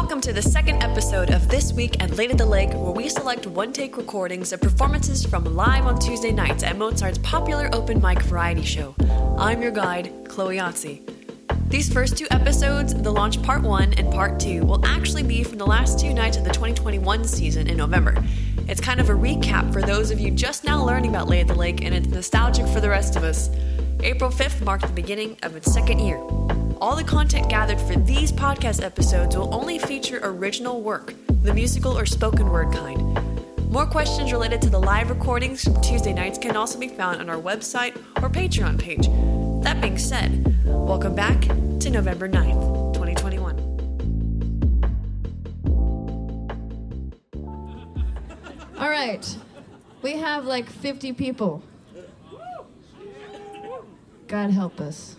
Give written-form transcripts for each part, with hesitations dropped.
Welcome to the second episode of This Week at Late at the Lake, where we select one-take recordings of performances from live on Tuesday nights at Mozart's popular open mic variety show. I'm your guide, Chloe Otzi. These first two episodes, the launch part one and part two, will actually be from the last two nights of the 2021 season in November. It's kind of a recap for those of you just now learning about Late at the Lake, and it's nostalgic for the rest of us. April 5th marked the beginning of its second year. All the content gathered for these podcast episodes will only feature original work, the musical or spoken word kind. More questions related to the live recordings from Tuesday nights can also be found on our website or Patreon page. That being said, welcome back to November 9th, 2021. All right, we have like 50 people. God help us.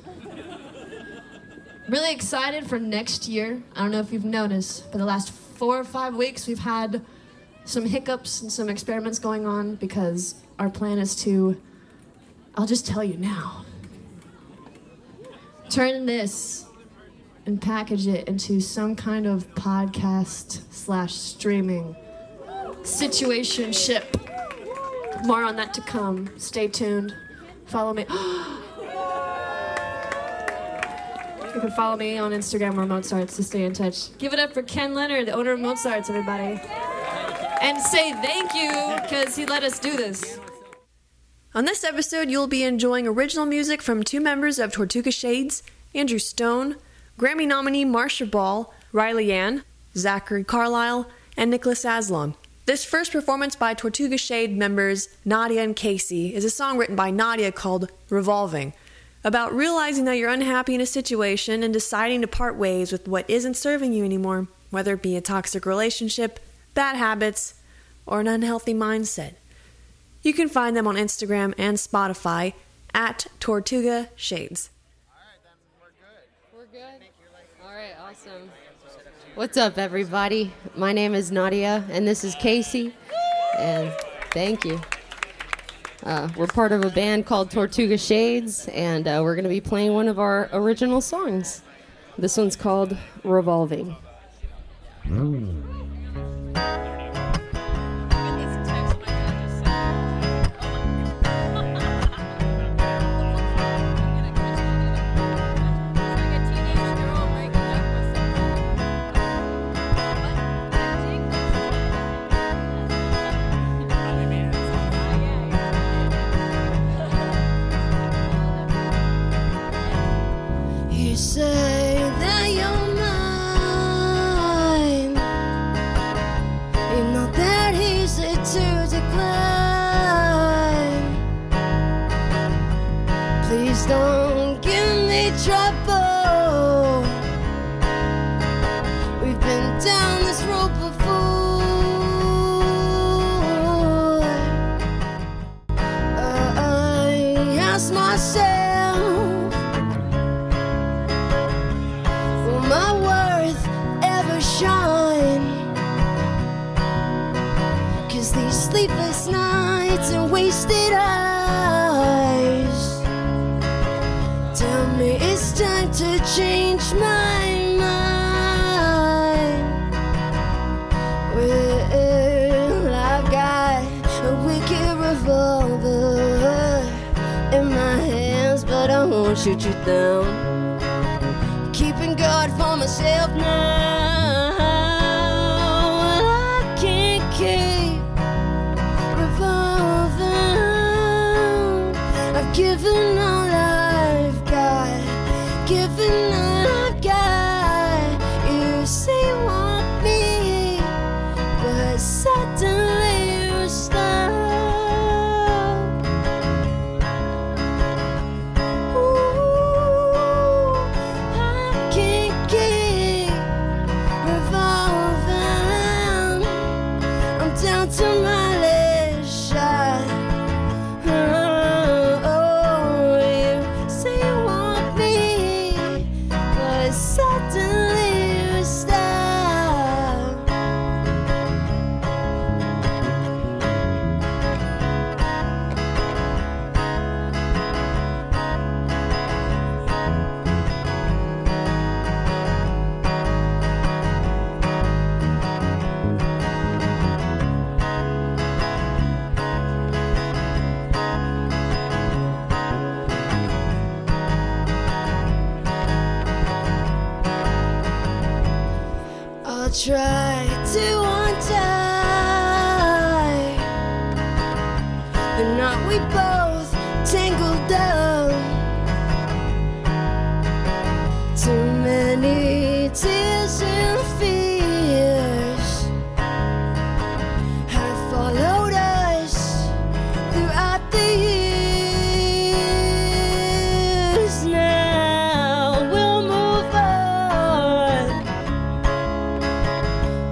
Really excited for next year. I don't know if you've noticed, but the last 4 or 5 weeks we've had some hiccups and some experiments going on because our plan is to, I'll just tell you now, turn this and package it into some kind of podcast/streaming situationship. More on that to come. Stay tuned. Follow me. You can follow me on Instagram or Mozart's to stay in touch. Give it up for Ken Leonard, the owner of Mozart's, everybody. And say thank you, because he let us do this. On this episode, you'll be enjoying original music from two members of Tortuga Shades, Andrew Stone, Grammy nominee Marcia Ball, Riley Ann, Zachary Carlisle, and Nicolas Azlon. This first performance by Tortuga Shade members Nadia and Casey is a song written by Nadia called Revolving, about realizing that you're unhappy in a situation and deciding to part ways with what isn't serving you anymore, whether it be a toxic relationship, bad habits, or an unhealthy mindset. You can find them on Instagram and Spotify at Tortuga Shades. All right, then we're good. We're good? All right, awesome. What's up, everybody? My name is Nadia, and this is Casey. And thank you. We're part of a band called Tortuga Shades, and we're going to be playing one of our original songs. This one's called Revolving. Shoot you down, keeping guard for myself now. I can't keep revolving. I've given all I've got, given all I've got. You say you want me, but suddenly you stop. I'll try to untie the knot we both tangled up. Too many tears and fears have followed us throughout the years. Now we'll move on.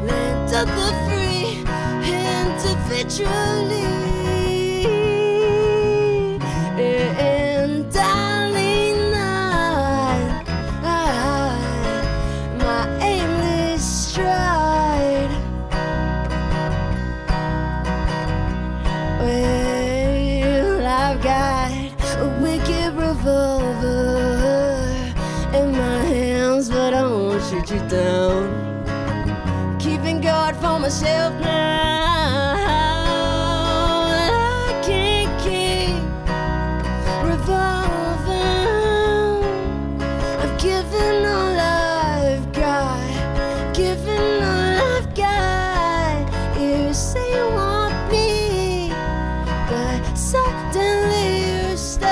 Land of the free, individually. Down, keeping guard for myself now. I can't keep revolving. I've given all I've got, given all I've got. You say you want me, but suddenly you stop.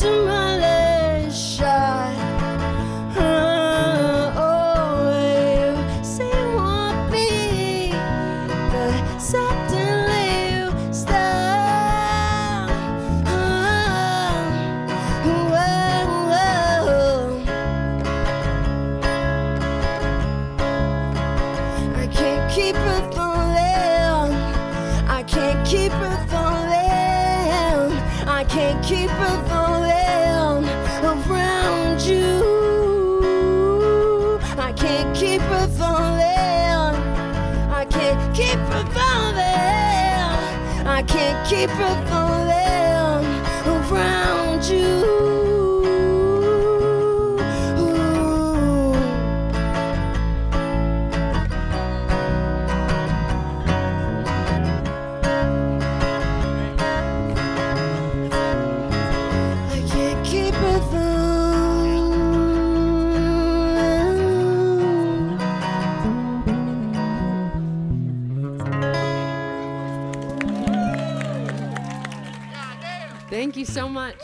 To my last shot. Oh, you say you want me, but suddenly you stop. I can't keep it from them. I can't keep it from them. I can't keep it from around you. I can't keep revolving. I can't keep revolving. I can't keep revolving around you. Thank you so much.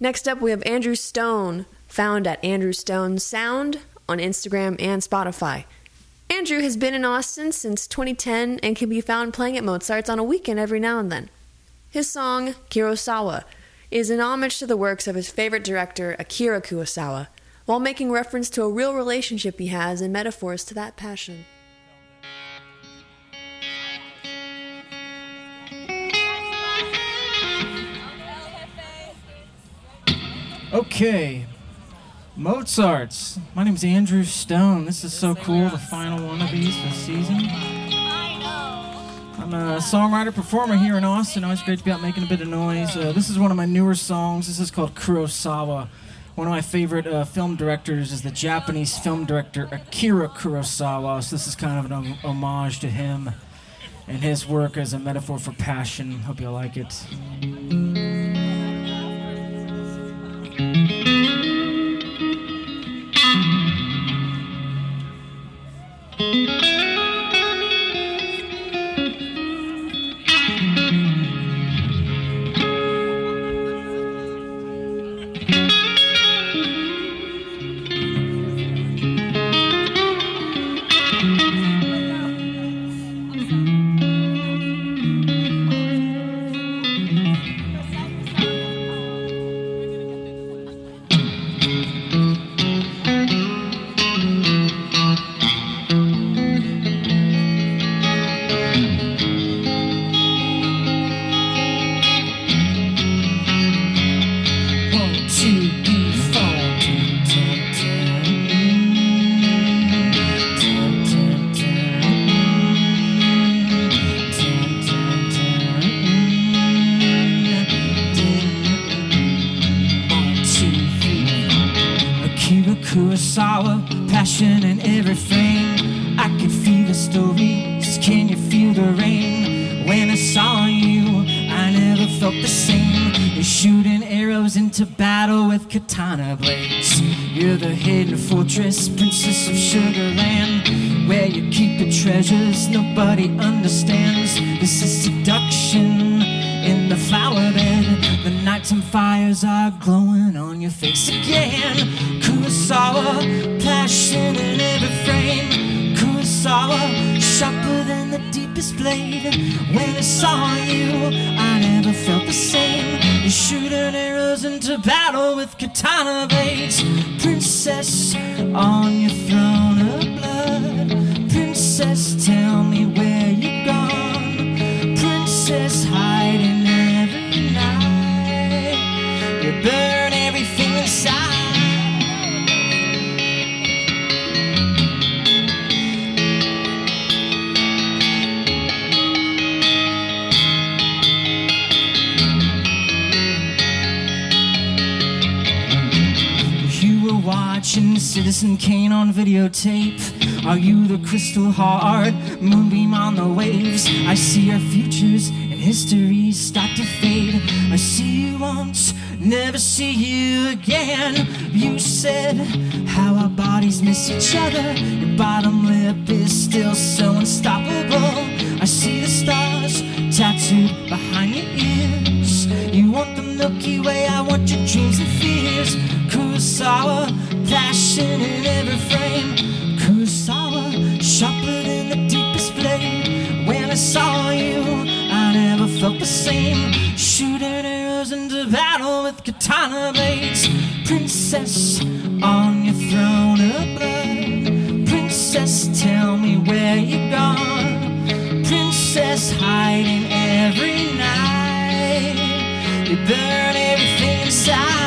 Next up, we have Andrew Stone, found at Andrew Stone Sound on Instagram and Spotify. Andrew has been in Austin since 2010 and can be found playing at Mozart's on a weekend every now and then. His song, Kurosawa, is an homage to the works of his favorite director, Akira Kurosawa, while making reference to a real relationship he has and metaphors to that passion. Okay, Mozart's. My name's Andrew Stone. This is so cool, the final one of these this season. I'm a songwriter-performer here in Austin. Always great to be out making a bit of noise. This is one of my newer songs. This is called Kurosawa. One of my favorite film directors is the Japanese film director Akira Kurosawa, so this is kind of an homage to him and his work as a metaphor for passion. Hope you like it. Akira Kurosawa, passion in every frame. I can feel the stories, can you feel the rain? When I saw you, I never felt the same. You're shooting arrows into battle with katana blades. You're the hidden fortress, princess of Sugarland, where you keep the treasures nobody understands. This is seduction in the flower bed. The nights and fires are glowing on your face again. Kurosawa, passion in every frame. Kurosawa, sharper than the deepest blade. When I saw you, I never felt the same. You're shooting arrows into battle with katana blades. Princess, on your throne of blood. Princess, tell me where you've gone. Princess, hiding every night. You burn everything inside. Watching Citizen Kane on videotape. Are you the crystal heart, moonbeam on the waves? I see our futures and histories start to fade. I see you once, never see you again. You said how our bodies miss each other. Your bottom lip is still so unstoppable. I see the stars tattooed behind your ears. You want the Milky Way, I want your dreams and fears. Kurosawa, passion in every frame. Kurosawa, sharper than the deepest blade. When I saw you, I never felt the same. Shooting arrows into battle with katana blades. Princess, on your throne of blood. Princess, tell me where you're gone. Princess, hiding every night. You burn everything inside.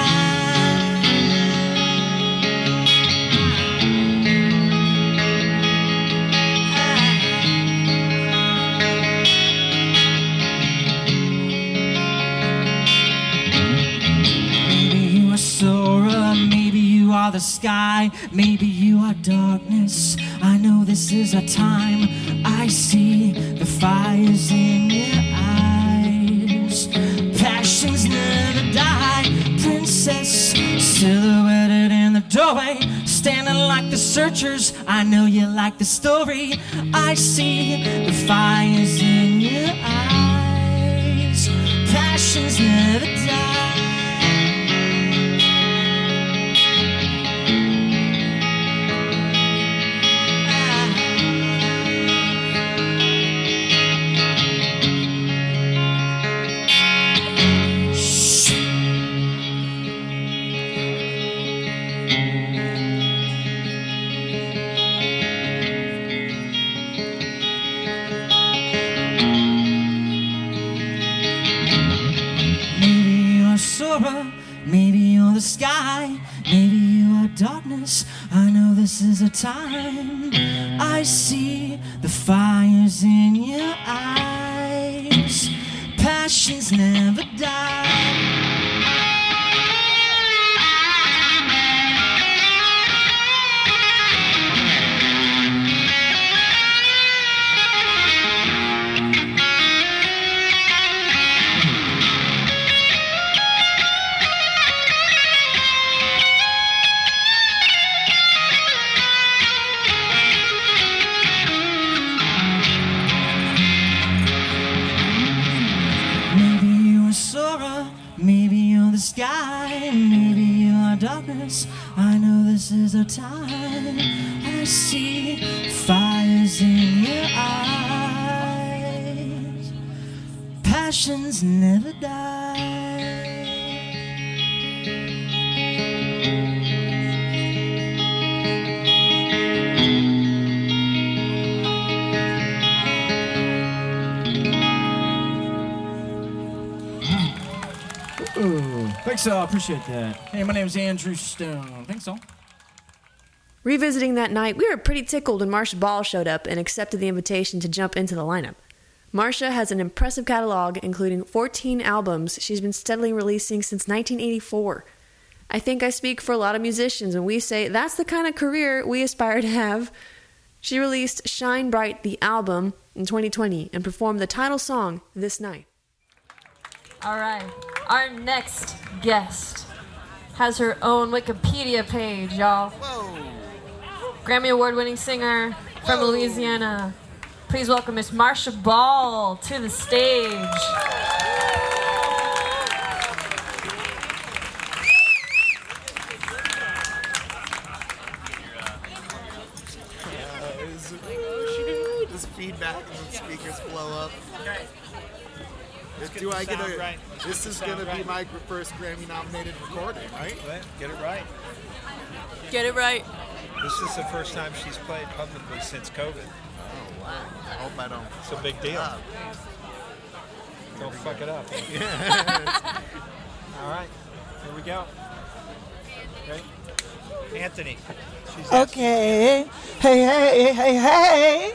The sky, maybe you are darkness. I know this is our time. I see the fires in your eyes. Passions never die. Princess, silhouetted in the doorway, standing like the searchers. I know you like the story. I see the fires in your eyes. Passions never die. Sky, maybe you are darkness. I know this is a time. I see the fires in your eyes. Passions never die. I know this is our time. I see fires in your eyes. Passions never die. Thanks all, appreciate that. Hey, my name's Andrew Stone. Thanks all. Revisiting that night, we were pretty tickled when Marcia Ball showed up and accepted the invitation to jump into the lineup. Marcia has an impressive catalog, including 14 albums she's been steadily releasing since 1984. I think I speak for a lot of musicians when we say that's the kind of career we aspire to have. She released Shine Bright, the album, in 2020 and performed the title song this night. All right. Our next guest has her own Wikipedia page, y'all. Whoa. Grammy Award-winning singer from Louisiana. Please welcome Miss Marcia Ball to the stage. This feedback and the speakers blow up. Do I get a? Right. This is gonna be my first Grammy-nominated recording, right? Get it right. Get it right. This is the first time she's played publicly since COVID. Oh wow! I hope I don't. It's a big deal. Don't fuck it up. All right, here we go. Ready? Anthony. She's okay. Hey, hey, hey, hey.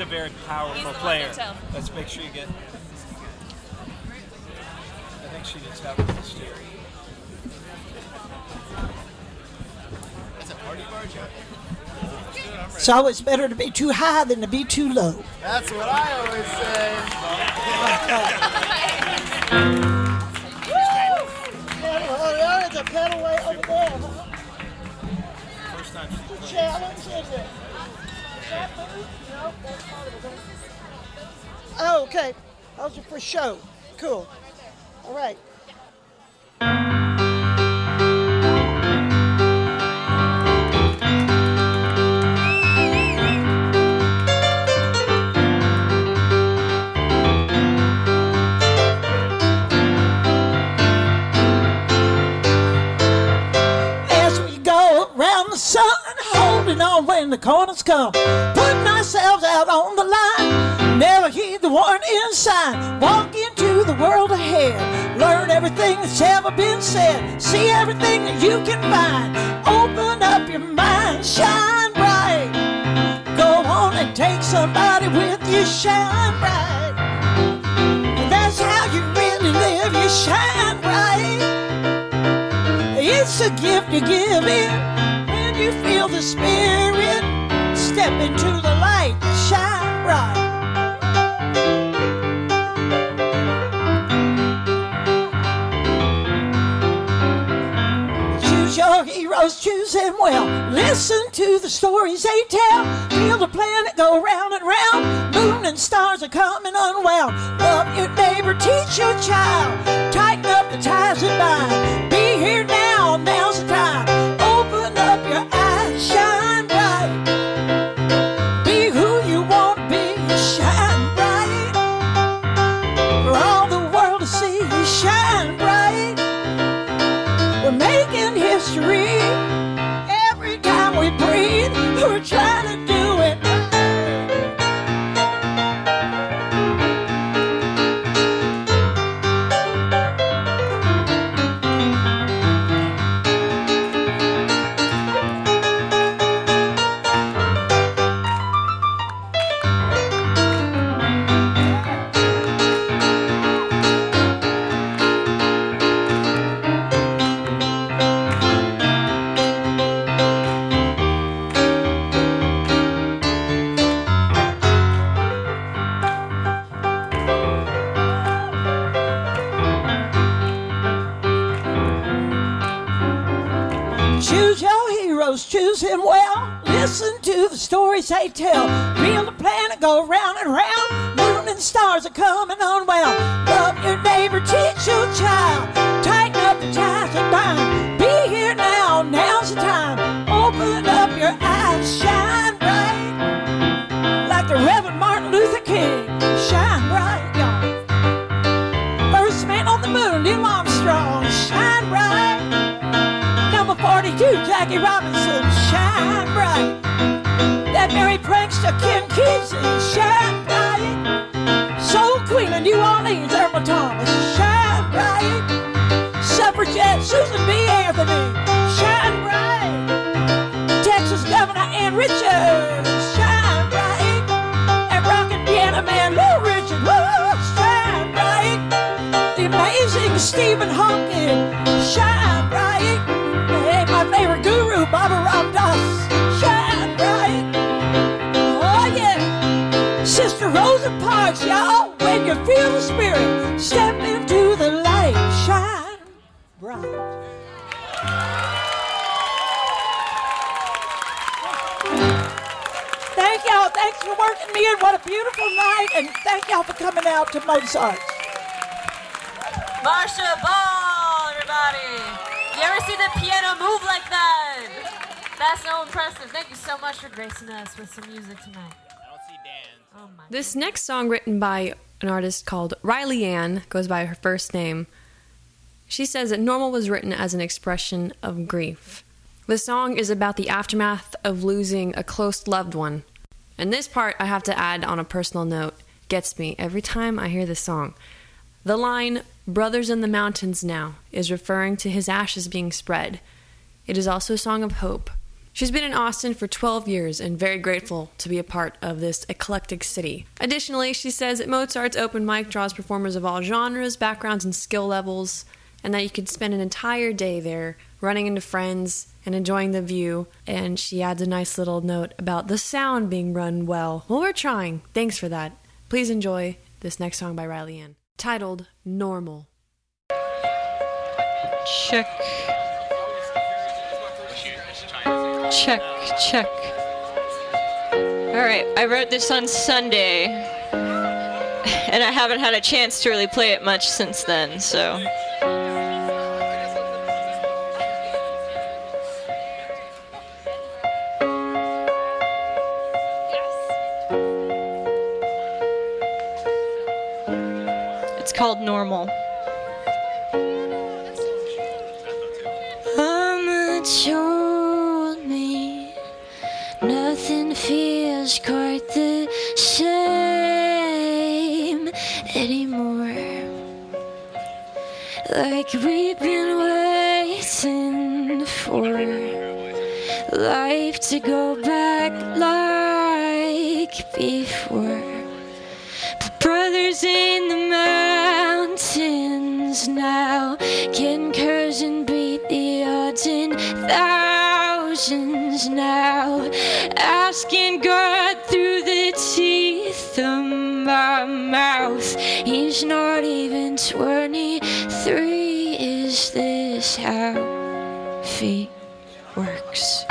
A very powerful player. Let's make sure you get. I think she gets out with the steering. That's a party bar job. It's always better to be too high than to be too low. That's what I always say. There's a pedal way over there. Huh? First time. The challenge is it? Oh, okay. That was your first show. Cool. All right. As we go around the sun, holding on when the corners come, putting ourselves out on the line, never heed the one inside, walk into the world ahead, learn everything that's ever been said, see everything that you can find, open up your mind, shine bright, go on and take somebody with you, shine bright, and that's how you really live, you shine bright, it's a gift you give in. You feel the spirit, step into the light, shine bright. Choose your heroes, choose them well. Listen to the stories they tell. Feel the planet go round and round. Moon and stars are coming unwound. Love your neighbor, teach your child. Tighten up the ties that bind. Be here now, now's the time. Open up your eyes, shine bright. Be who you want to be, shine bright. For all the world to see, shine bright. We're making history every time we breathe. We're trying to do it. Choose him well, listen to the stories they tell, feel the planet go round and round, moon and stars are coming on well, love your neighbor, teach your child, tighten up the ties that bind, be here now, now's the time, open up your eyes, shine bright, like the Reverend Martin Luther King, shine bright, y'all, first man on the moon, Neil Armstrong, shine bright, 42, Jackie Robinson, shine bright. That Mary Prankster, Kim Kinsey, shine bright. Soul Queen of New Orleans, Irma Thomas, shine bright. Suffragette, Susan B. Anthony, shine bright. Texas Governor Ann Richards, shine bright. And rockin' piano man, Lou Richard, to Stephen Hawking, shine bright. And my favorite guru, Baba Ram Dass, shine bright. Oh yeah, Sister Rosa Parks, y'all. When you feel the spirit, step into the light, shine bright. Thank y'all. Thanks for working me in. What a beautiful night. And thank y'all for coming out to Mozart's. Marcia Ball, everybody. You ever see the piano move like that? That's so impressive. Thank you so much for gracing us with some music tonight. I don't see bands. Oh my. This next song, written by an artist called Riley Ann, goes by her first name. She says that Normal was written as an expression of grief. The song is about the aftermath of losing a close loved one. And this part, I have to add on a personal note, gets me every time I hear this song. The line, "Brothers in the mountains now," is referring to his ashes being spread. It is also a song of hope. She's been in Austin for 12 years and very grateful to be a part of this eclectic city. Additionally, she says that Mozart's open mic draws performers of all genres, backgrounds, and skill levels, and that you could spend an entire day there running into friends and enjoying the view. And she adds a nice little note about the sound being run well. Well, we're trying. Thanks for that. Please enjoy this next song by Riley Ann, titled Normal. Check. Check, check. All right, I wrote this on Sunday, and I haven't had a chance to really play it much since then, so... called Normal. Mama told me nothing feels quite the same anymore. Like we've been waiting for life to go back like before. But brothers in the mountains now can curse and beat the odds in thousands now, asking God through the teeth of my mouth. He's not even 23. Is this how fate works?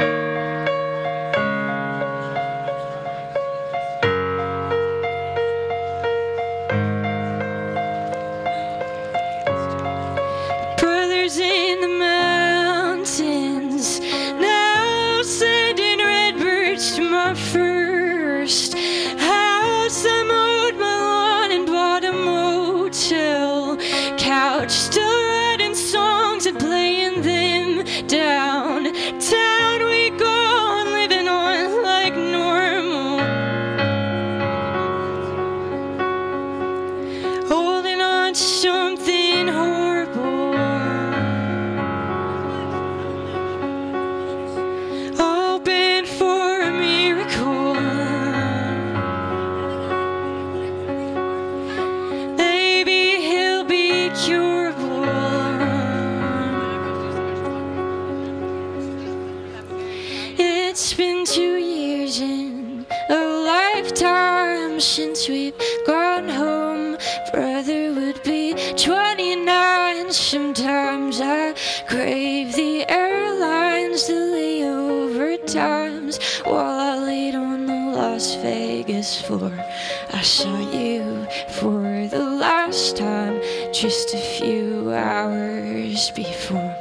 I saw you for the last time just a few hours before.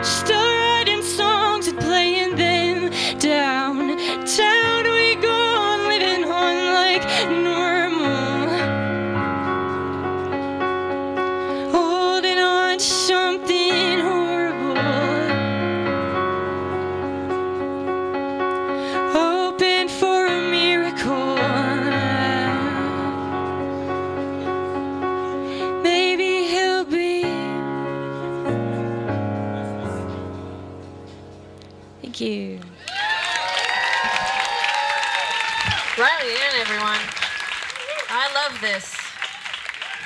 Still writing songs. Thank you. Riley Ann, everyone. I love this.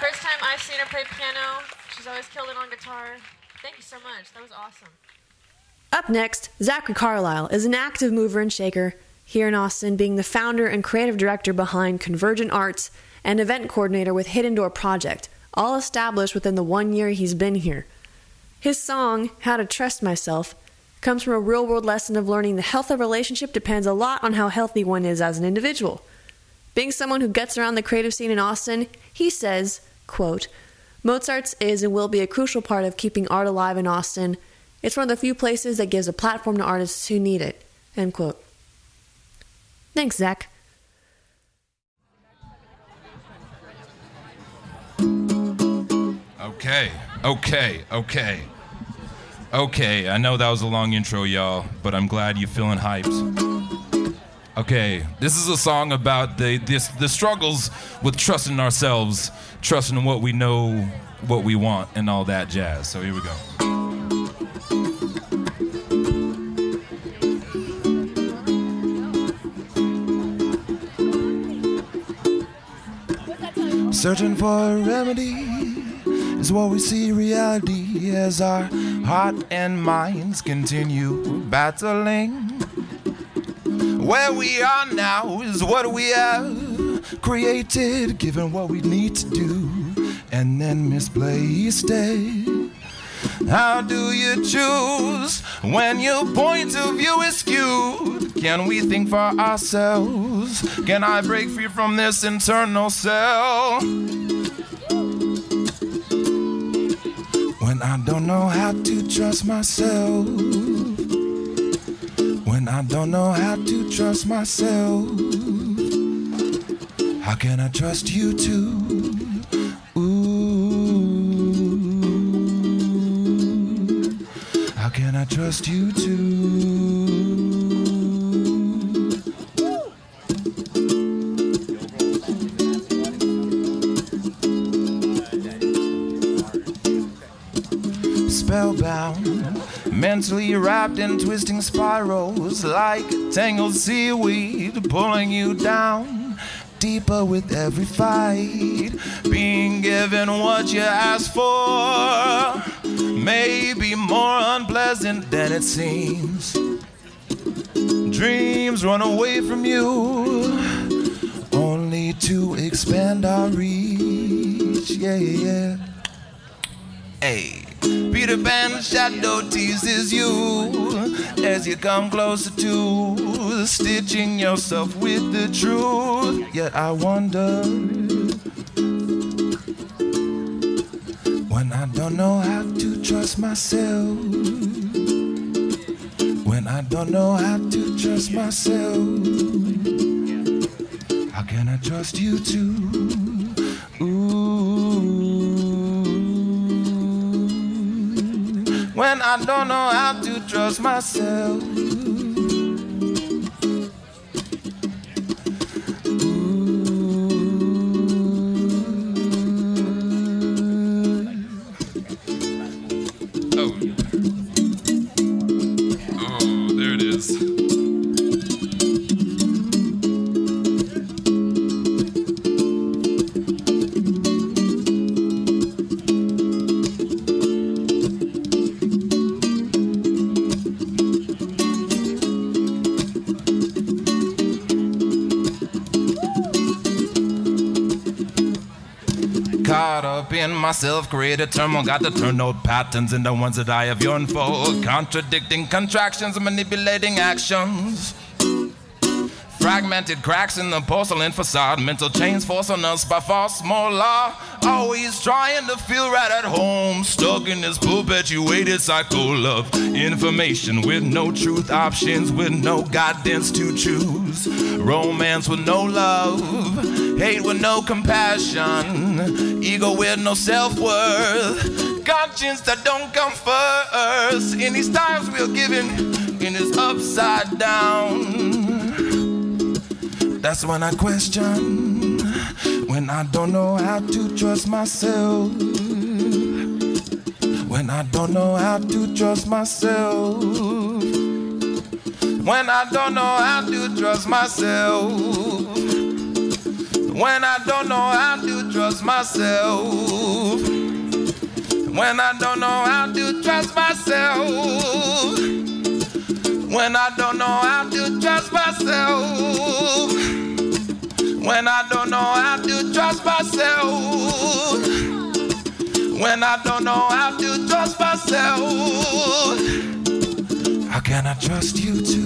First time I've seen her play piano. She's always killed it on guitar. Thank you so much. That was awesome. Up next, Zachary Carlisle is an active mover and shaker here in Austin, being the founder and creative director behind Convergent Arts and event coordinator with Hidden Door Project, all established within the 1 year he's been here. His song, How to Trust Myself, comes from a real-world lesson of learning the health of a relationship depends a lot on how healthy one is as an individual. Being someone who gets around the creative scene in Austin, he says, quote, Mozart's is and will be a crucial part of keeping art alive in Austin. It's one of the few places that gives a platform to artists who need it, end quote. Thanks, Zach. Okay, I know that was a long intro, y'all, but I'm glad you're feeling hyped. Okay, this is a song about the struggles with trusting ourselves, trusting what we know, what we want, and all that jazz. So here we go. Searching for a remedy is what we see reality as our heart and minds continue battling. Where we are now is what we have created, given what we need to do, and then misplaced it. How do you choose when your point of view is skewed? Can we think for ourselves? Can I break free from this internal cell? When I don't know how to trust myself. When I don't know how to trust myself. How can I trust you too? Can I trust you too? Spellbound, mentally wrapped in twisting spirals, like tangled seaweed pulling you down deeper with every fight. Being given what you asked for may be more unpleasant than it seems. Dreams run away from you, only to expand our reach. Yeah. Hey, Peter Pan's shadow teases you as you come closer to stitching yourself with the truth. Yet I wonder, when I don't know how to trust myself, when I don't know how to trust myself, how can I trust you too? Ooh. When I don't know how to trust myself. Self-created turmoil, got to turn old patterns into ones that I have yearned for. Contradicting contractions, manipulating actions. Fragmented cracks in the porcelain facade. Mental chains forcing us by false moral law. Always trying to feel right at home, stuck in this perpetuated cycle of information with no truth, options with no guidance to choose, romance with no love, hate with no compassion, ego with no self-worth, conscience that don't come first. In these times we're given, in this upside down, that's when I question. When I don't know how to trust myself. When I don't know how to trust myself. when I don't know how to trust myself, when I don't know how to trust myself, when I don't know how to trust myself, when I don't know how to trust myself, when I don't know how to trust myself, when I don't know how to trust myself. How can I trust you too?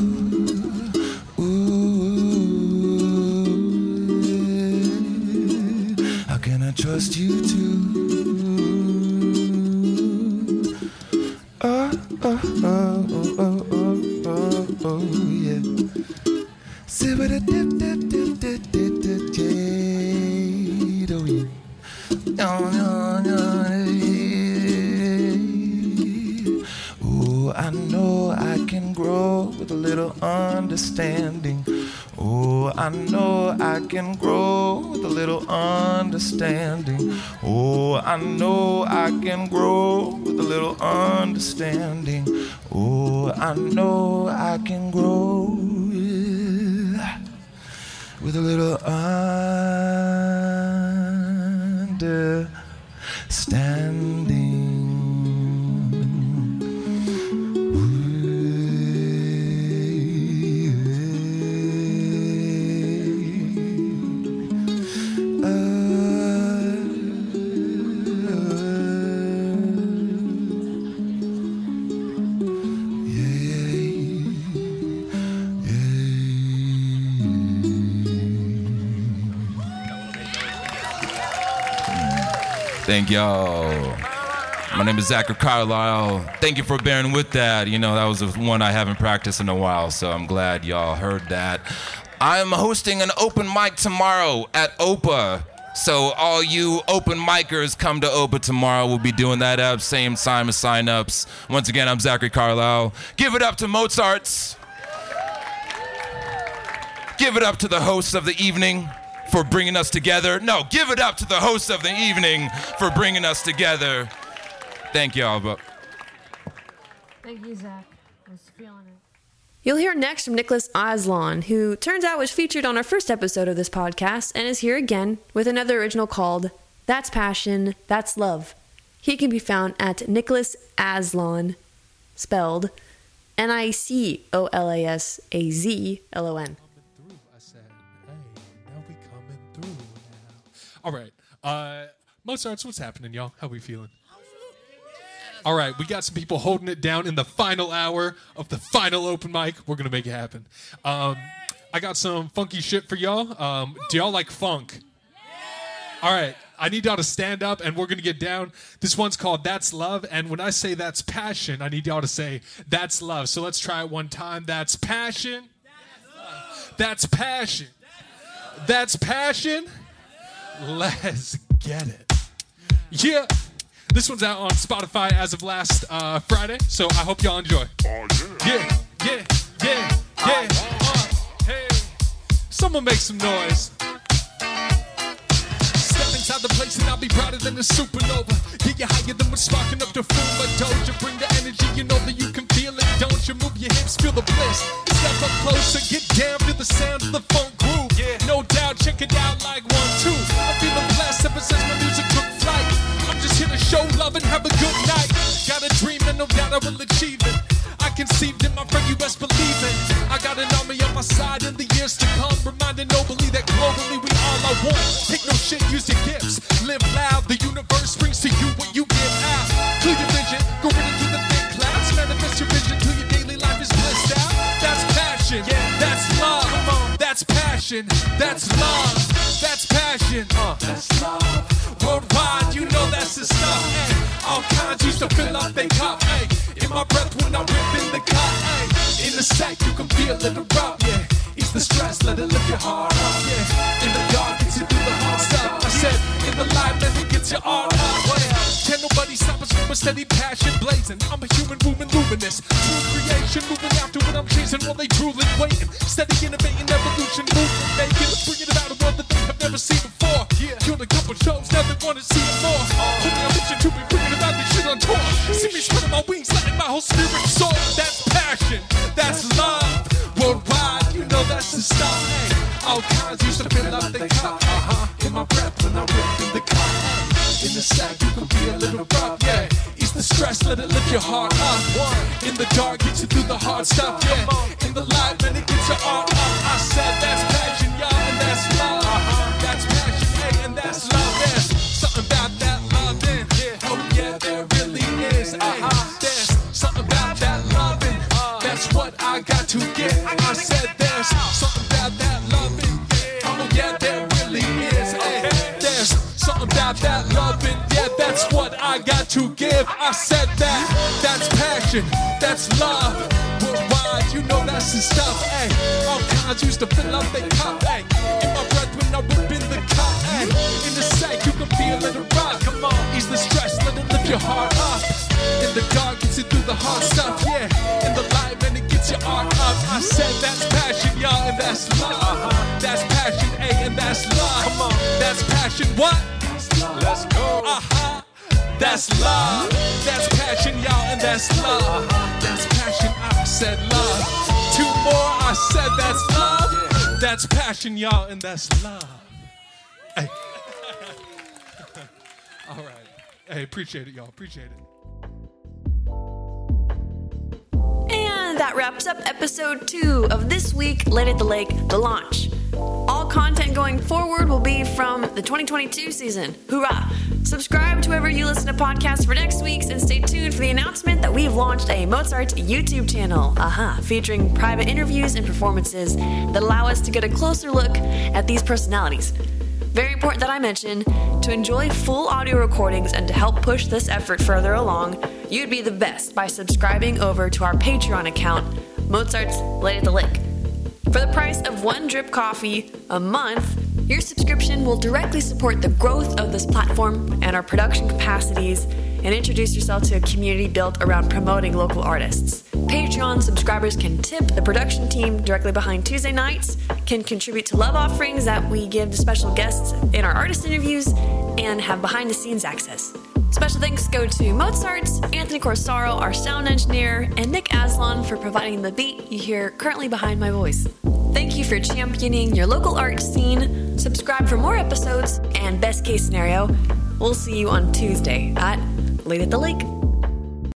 Ooh. How can I trust you too? Oh, oh, oh, oh, oh, oh, oh, yeah. See what I did, did, oh, yeah. No, no, no. Oh, I know I can grow with a little understanding. Oh, I know I can grow with a little understanding. Oh, I know I can grow with a little understanding. Oh, I know I can grow, yeah, with a little understanding. Thank y'all. My name is Zachary Carlisle. Thank you for bearing with that. You know, that was one I haven't practiced in a while, so I'm glad y'all heard that. I'm hosting an open mic tomorrow at OPA. So all you open micers, come to OPA tomorrow. We'll be doing that up, same time as sign-ups. Once again, I'm Zachary Carlisle. Give it up to Mozart's. Give it up to the hosts of the evening for bringing us together. No, give it up to the hosts of the evening for bringing us together. Thank y'all. Thank you, Zach. I was feeling it. You'll hear next from Nicolas Azlon, who turns out was featured on our first episode of this podcast and is here again with another original called That's Passion, That's Love. He can be found at Nicolas Azlon, spelled Nicolasazlon. All right, Mozart's, what's happening, y'all? How we feeling? All right, we got some people holding it down in the final hour of the final open mic. We're going to make it happen. I got some funky shit for y'all. Do y'all like funk? All right, I need y'all to stand up, and we're going to get down. This one's called That's Love, and when I say That's Passion, I need y'all to say That's Love. So let's try it one time. That's passion. That's love. That's passion. That's love. That's passion. Let's get it. Yeah. This one's out on Spotify as of last Friday, so I hope y'all enjoy. Oh, yeah. Yeah, yeah, yeah, yeah. Hey. Someone make some noise. Step inside the place and I'll be brighter than a supernova. Get you higher than what's sparking up the food. I told you, bring the energy, you know that you can feel it. Don't you move your hips, feel the bliss. Step up closer, get down to the sound of the funk groove. Yeah. No doubt, check it out like 1, 2. I feel blessed ever since my music took flight. I'm just here to show love and have a good night. Got a dream and no doubt I will achieve it. I conceived it, my friend, you best believe it. I got an army on my side in the years to come, reminding nobly that globally we all are one. Take no shit, use your gifts, live loud. The universe brings to you what you give out. Clear your vision, go right into the thick clouds. Manifest your vision till your daily life is blissed out. That's passion, yeah. That's love. Come on. That's passion, that's love. That's passion, that's love. Worldwide, you know that's the stuff. Ay. All kinds used to fill up their cup. Ay. In my breath when I rip in the cup. Ay. In the sack, you can feel it erupt. Yeah. It's the stress, let it lift your heart up. Yeah. In the dark, it's you do the hard stuff. I said, in the light, let it get your art up. Can't nobody stop us from a steady passion blazing. I'm a human woman, luminous. True creation, moving after what I'm chasing while they drooling, waiting. Steady innovating, evolution, moving, making. Bringing about a world that they have never seen before. Yeah. Killed a couple shows, now they want to see it more. Put me on mission to be bringing about this shit on tour. See me spreading my wings, letting my whole spirit soar. That's passion, that's love. stress, let it lift your heart up. In the dark, gets you through the hard stuff, yeah. In the light, then it gets your art up. I said that's passion, y'all, and that's love. That's passion, hey, and that's love. There's something about that loving. Oh yeah, there really is. There's something about that loving. That's what I got to get. I said there's something about that loving. Oh yeah, there really is. There's something about that loving. Yeah, that's what I got to give. I said that. That's passion. That's love. Worldwide, you know that's the stuff. Ay. All kinds used to fill up their cup. Ay. In my breath when I whip in the cup. Ay. In the sack, you can feel it arrive. Come on, ease the stress, let it lift your heart up. In the dark, gets you through the hard stuff. Yeah, in the light, and it gets your art up. I said that's passion, y'all, and that's love. That's passion, ay, and that's love. Come on, that's passion. What? Let's go. Uh-huh. That's love. That's passion, y'all, and that's love. That's passion, I said love. Two more, I said that's love. That's passion, y'all, and that's love. Hey. All right. Hey, appreciate it, y'all. Appreciate it. And that wraps up episode 2 of this week, Late at the Lake, the launch. All content going forward will be from the 2022 season. Hoorah! Subscribe to wherever you listen to podcasts for next week's, and stay tuned for the announcement that we've launched a Mozart's YouTube channel, featuring private interviews and performances that allow us to get a closer look at these personalities. Very important that I mention, to enjoy full audio recordings and to help push this effort further along, you'd be the best by subscribing over to our Patreon account, Mozart's Late at the Lake. For the price of 1 drip coffee a month, your subscription will directly support the growth of this platform and our production capacities, and introduce yourself to a community built around promoting local artists. Patreon subscribers can tip the production team directly behind Tuesday nights, can contribute to love offerings that we give to special guests in our artist interviews, and have behind-the-scenes access. Special thanks go to Mozart's, Anthony Corsaro, our sound engineer, and Nick Azlon for providing the beat you hear currently behind my voice. Thank you for championing your local art scene. Subscribe for more episodes, and best case scenario, we'll see you on Tuesday at Late at the Lake.